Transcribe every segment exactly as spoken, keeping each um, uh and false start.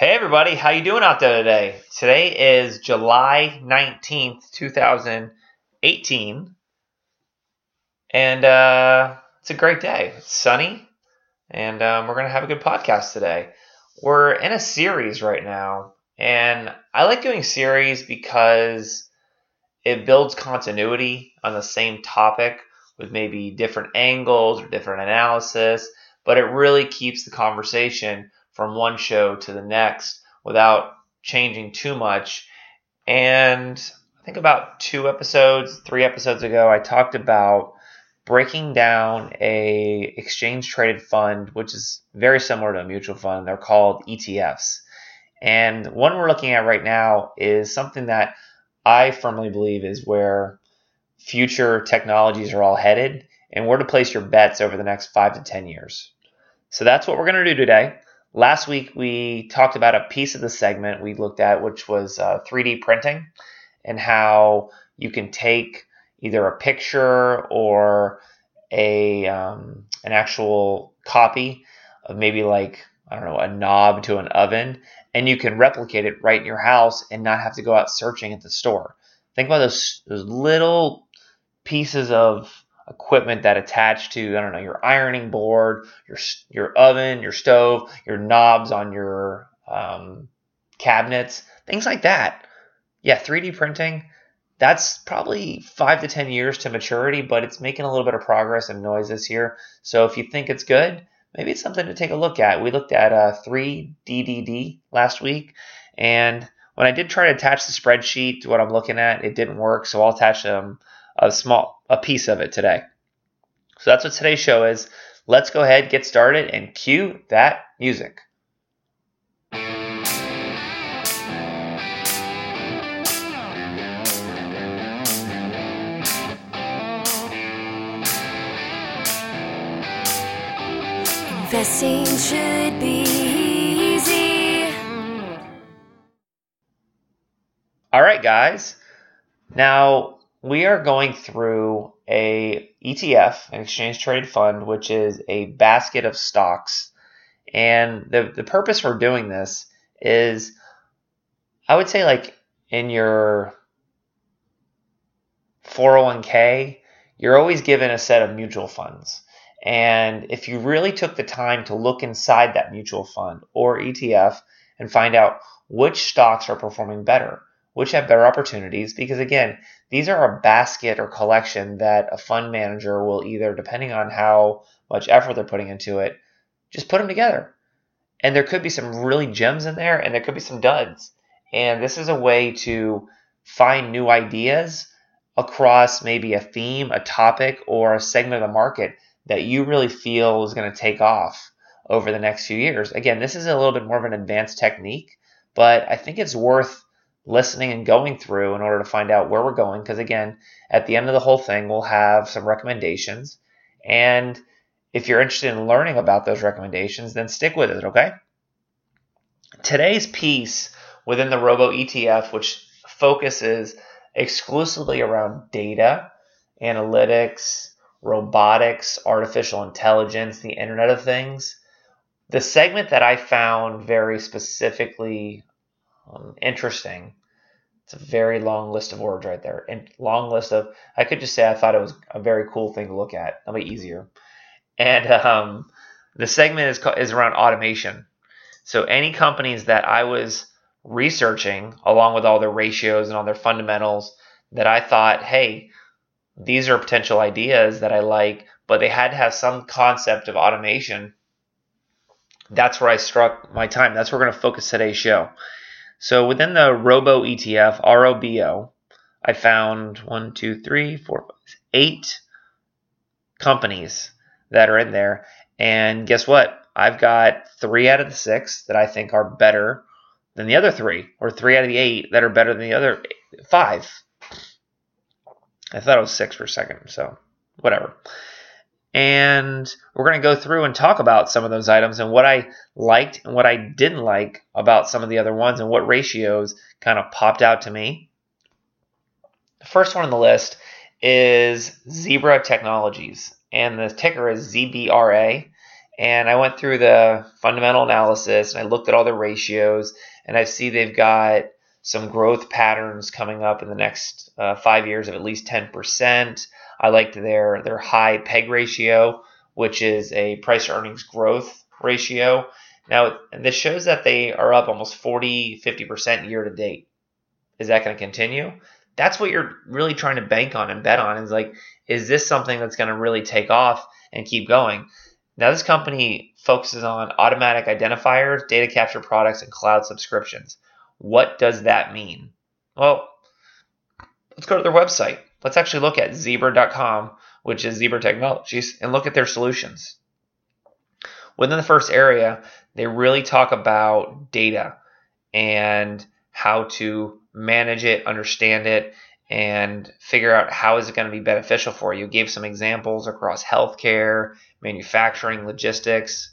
Hey everybody, how you doing out there today? Today is July nineteenth, two thousand eighteen, and uh, it's a great day. It's sunny, and um, we're going to have a good podcast today. We're in a series right now, and I like doing series because it builds continuity on the same topic with maybe different angles or different analysis, but it really keeps the conversation from one show to the next without changing too much. And I think about two episodes, three episodes ago, I talked about breaking down a exchange traded fund, which is very similar to a mutual fund. They're called E T Fs. And one we're looking at right now is something that I firmly believe is where future technologies are all headed and where to place your bets over the next five to ten years. So that's what we're going to do today. Last week, we talked about a piece of the segment we looked at, which was uh, three D printing and how you can take either a picture or a um, an actual copy of maybe like, I don't know, a knob to an oven, and you can replicate it right in your house and not have to go out searching at the store. Think about those, those little pieces of equipment that attach to, I don't know, your ironing board, your your oven, your stove, your knobs on your um, cabinets, things like that. Yeah, three D printing, that's probably five to ten years to maturity, but it's making a little bit of progress and noise this year. So if you think it's good, maybe it's something to take a look at. We looked at uh, three D D D last week, and when I did try to attach the spreadsheet to what I'm looking at, it didn't work, so I'll attach them a small a piece of it today. So that's what today's show is. Let's go ahead, get started, and cue that music. Investing should be easy. All right, guys. Now, we are going through a E T F, an exchange-traded fund, which is a basket of stocks. And the, the purpose for doing this is, I would say like in your four oh one k, you're always given a set of mutual funds. And if you really took the time to look inside that mutual fund or E T F and find out which stocks are performing better, which have better opportunities, because again, these are a basket or collection that a fund manager will either, depending on how much effort they're putting into it, just put them together. And there could be some really gems in there, and there could be some duds. And this is a way to find new ideas across maybe a theme, a topic, or a segment of the market that you really feel is going to take off over the next few years. Again, this is a little bit more of an advanced technique, but I think it's worth listening and going through in order to find out where we're going, because again, at the end of the whole thing, we'll have some recommendations, and if you're interested in learning about those recommendations, then stick with it, okay? Today's piece within the Robo E T F, which focuses exclusively around data, analytics, robotics, artificial intelligence, the Internet of Things, the segment that I found very specifically Um, interesting. It's a very long list of words right there. And long list of, I could just say I thought it was a very cool thing to look at. That'll be easier. And um, the segment is is around automation. So any companies that I was researching, along with all their ratios and all their fundamentals, that I thought, hey, these are potential ideas that I like, but they had to have some concept of automation. That's where I struck my time. That's where we're going to focus today's show. So within the Robo E T F, R O B O, I found one, two, three, four, eight companies that are in there. And guess what? I've got three out of the six that I think are better than the other three, or three out of the eight that are better than the other five. I thought it was six for a second, so whatever. And we're going to go through and talk about some of those items and what I liked and what I didn't like about some of the other ones and what ratios kind of popped out to me. The first one on the list is Zebra Technologies, and the ticker is Z B R A. And I went through the fundamental analysis and I looked at all the ratios, and I see they've got some growth patterns coming up in the next uh, five years of at least ten percent. I liked their, their high P E G ratio, which is a price to earnings growth ratio. Now, this shows that they are up almost forty, fifty percent year to date. Is that going to continue? That's what you're really trying to bank on and bet on, is like, is this something that's going to really take off and keep going? Now, this company focuses on automatic identifiers, data capture products, and cloud subscriptions. What does that mean? Well, let's go to their website. Let's actually look at zebra dot com, which is Zebra Technologies, and look at their solutions. Within the first area, they really talk about data and how to manage it, understand it, and figure out how is it going to be beneficial for you. Gave some examples across healthcare, manufacturing, logistics.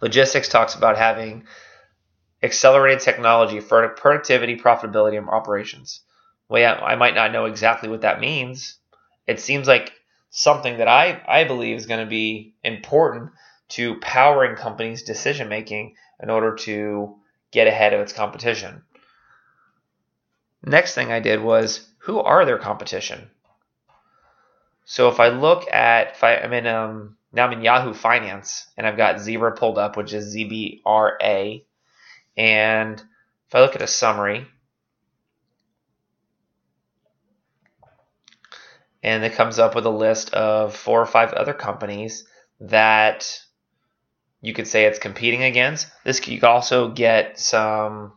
Logistics talks about having accelerated technology for productivity, profitability, and operations. Well, yeah, I might not know exactly what that means. It seems like something that I, I believe is going to be important to powering companies' decision-making in order to get ahead of its competition. Next thing I did was, who are their competition? So if I look at, if I, I'm in, um, now I'm in Yahoo Finance, and I've got Zebra pulled up, which is Z B R A. And if I look at a summary, and it comes up with a list of four or five other companies that you could say it's competing against. This, you could also get some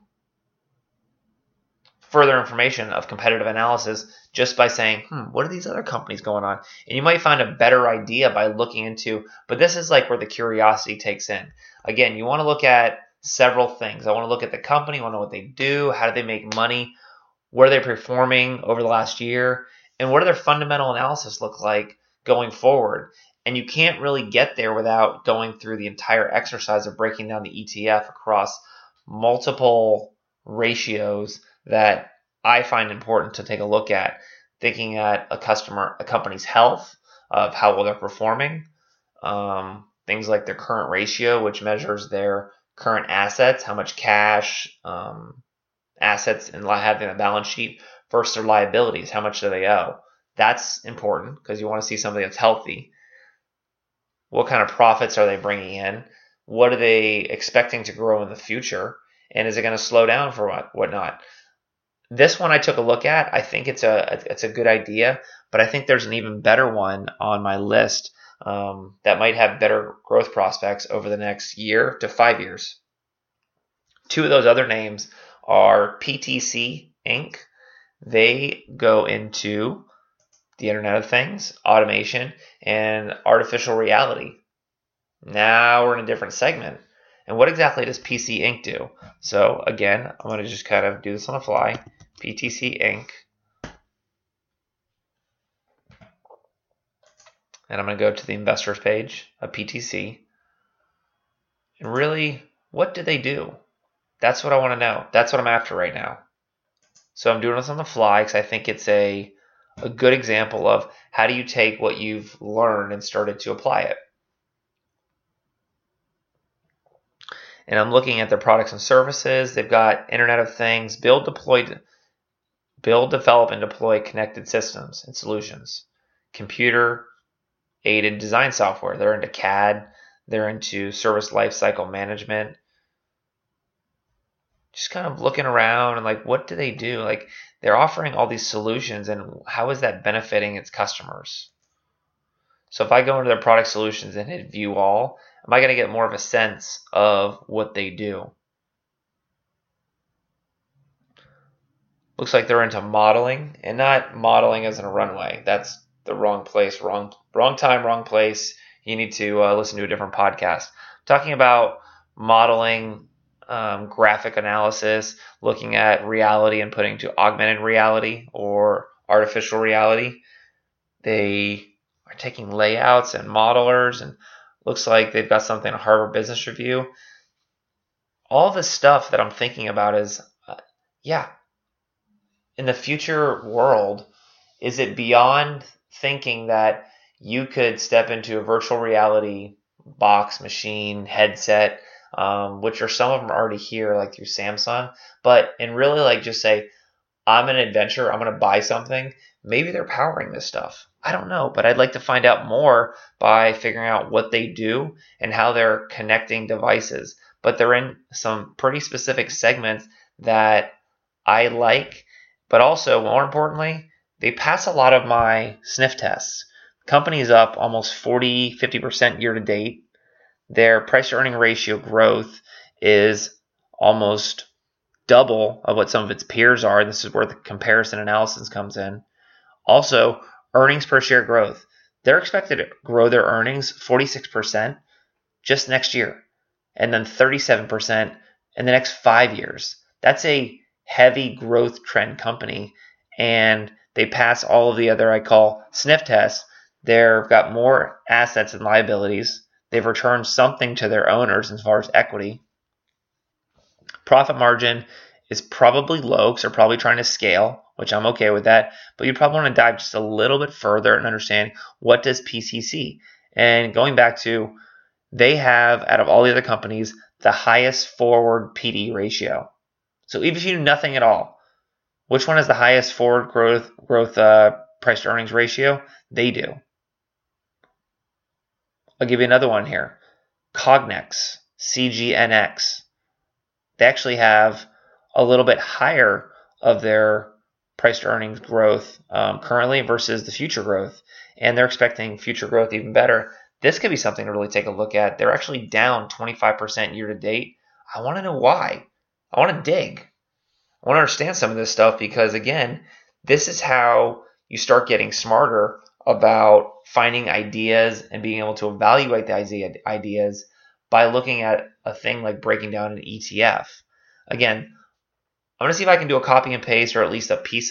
further information of competitive analysis just by saying, hmm, what are these other companies going on? And you might find a better idea by looking into, but this is like where the curiosity takes in. Again, you want to look at several things. I want to look at the company, I want to know what they do, how do they make money, where are they performing over the last year, and what do their fundamental analysis look like going forward? And you can't really get there without going through the entire exercise of breaking down the E T F across multiple ratios that I find important to take a look at, thinking at a customer, a company's health, of how well they're performing, um, things like their current ratio, which measures their current assets, how much cash, um, assets and having a balance sheet versus their liabilities, how much do they owe? That's important because you want to see something that's healthy. What kind of profits are they bringing in? What are they expecting to grow in the future? And is it going to slow down for what whatnot? This one I took a look at. I think it's a it's a good idea, but I think there's an even better one on my list um, that might have better growth prospects over the next year to five years. Two of those other names are P T C Incorporated. They go into the Internet of Things, automation, and artificial reality. Now we're in a different segment. And what exactly does P T C Incorporated do? So again, I'm going to just kind of do this on the fly. P T C Incorporated. And I'm going to go to the investors page of P T C. And really, what do they do? That's what I want to know. That's what I'm after right now. So I'm doing this on the fly because I think it's a a good example of how do you take what you've learned and started to apply it. And I'm looking at their products and services. They've got Internet of Things, build, deploy, build, develop, and deploy connected systems and solutions, computer-aided design software. They're into C A D. They're into service lifecycle management. Just kind of looking around and like, what do they do? Like, they're offering all these solutions, and how is that benefiting its customers? So if I go into their product solutions and hit view all, am I going to get more of a sense of what they do? Looks like they're into modeling, and not modeling as in a runway. That's the wrong place, wrong wrong time, wrong place. You need to uh, listen to a different podcast. I'm talking about modeling, um, graphic analysis, looking at reality and putting to augmented reality or artificial reality. They are taking layouts and modelers, and looks like they've got something in Harvard Business Review. All this stuff that I'm thinking about is, uh, yeah, in the future world, is it beyond thinking that you could step into a virtual reality box, machine, headset, um, which are some of them already here, like through Samsung. But and really, like, just say, I'm an adventurer. I'm going to buy something. Maybe they're powering this stuff. I don't know, but I'd like to find out more by figuring out what they do and how they're connecting devices. But they're in some pretty specific segments that I like, but also, more importantly, they pass a lot of my sniff tests. Company's up almost forty, fifty percent year to date. Their price-to-earning ratio growth is almost double of what some of its peers are. This is where the comparison analysis comes in. Also, earnings per share growth. They're expected to grow their earnings forty-six percent just next year, and then thirty-seven percent in the next five years. That's a heavy growth trend company, and they pass all of the other, I call, sniff tests. They've got more assets and liabilities. They've returned something to their owners as far as equity. Profit margin is probably low because they're probably trying to scale, which I'm okay with that. But you probably want to dive just a little bit further and understand, what does P T C? And going back to, they have, out of all the other companies, the highest forward P D ratio. So even if you do nothing at all, which one has the highest forward growth growth uh, price-to-earnings ratio? They do. I'll give you another one here. Cognex, C G N X. They actually have a little bit higher of their price-to-earnings growth um, currently versus the future growth, and they're expecting future growth even better. This could be something to really take a look at. They're actually down twenty-five percent year to date. I want to know why. I want to dig. I want to understand some of this stuff because, again, this is how you start getting smarter about finding ideas and being able to evaluate the ideas by looking at a thing like breaking down an E T F. Again, I'm going to see if I can do a copy and paste, or at least a piece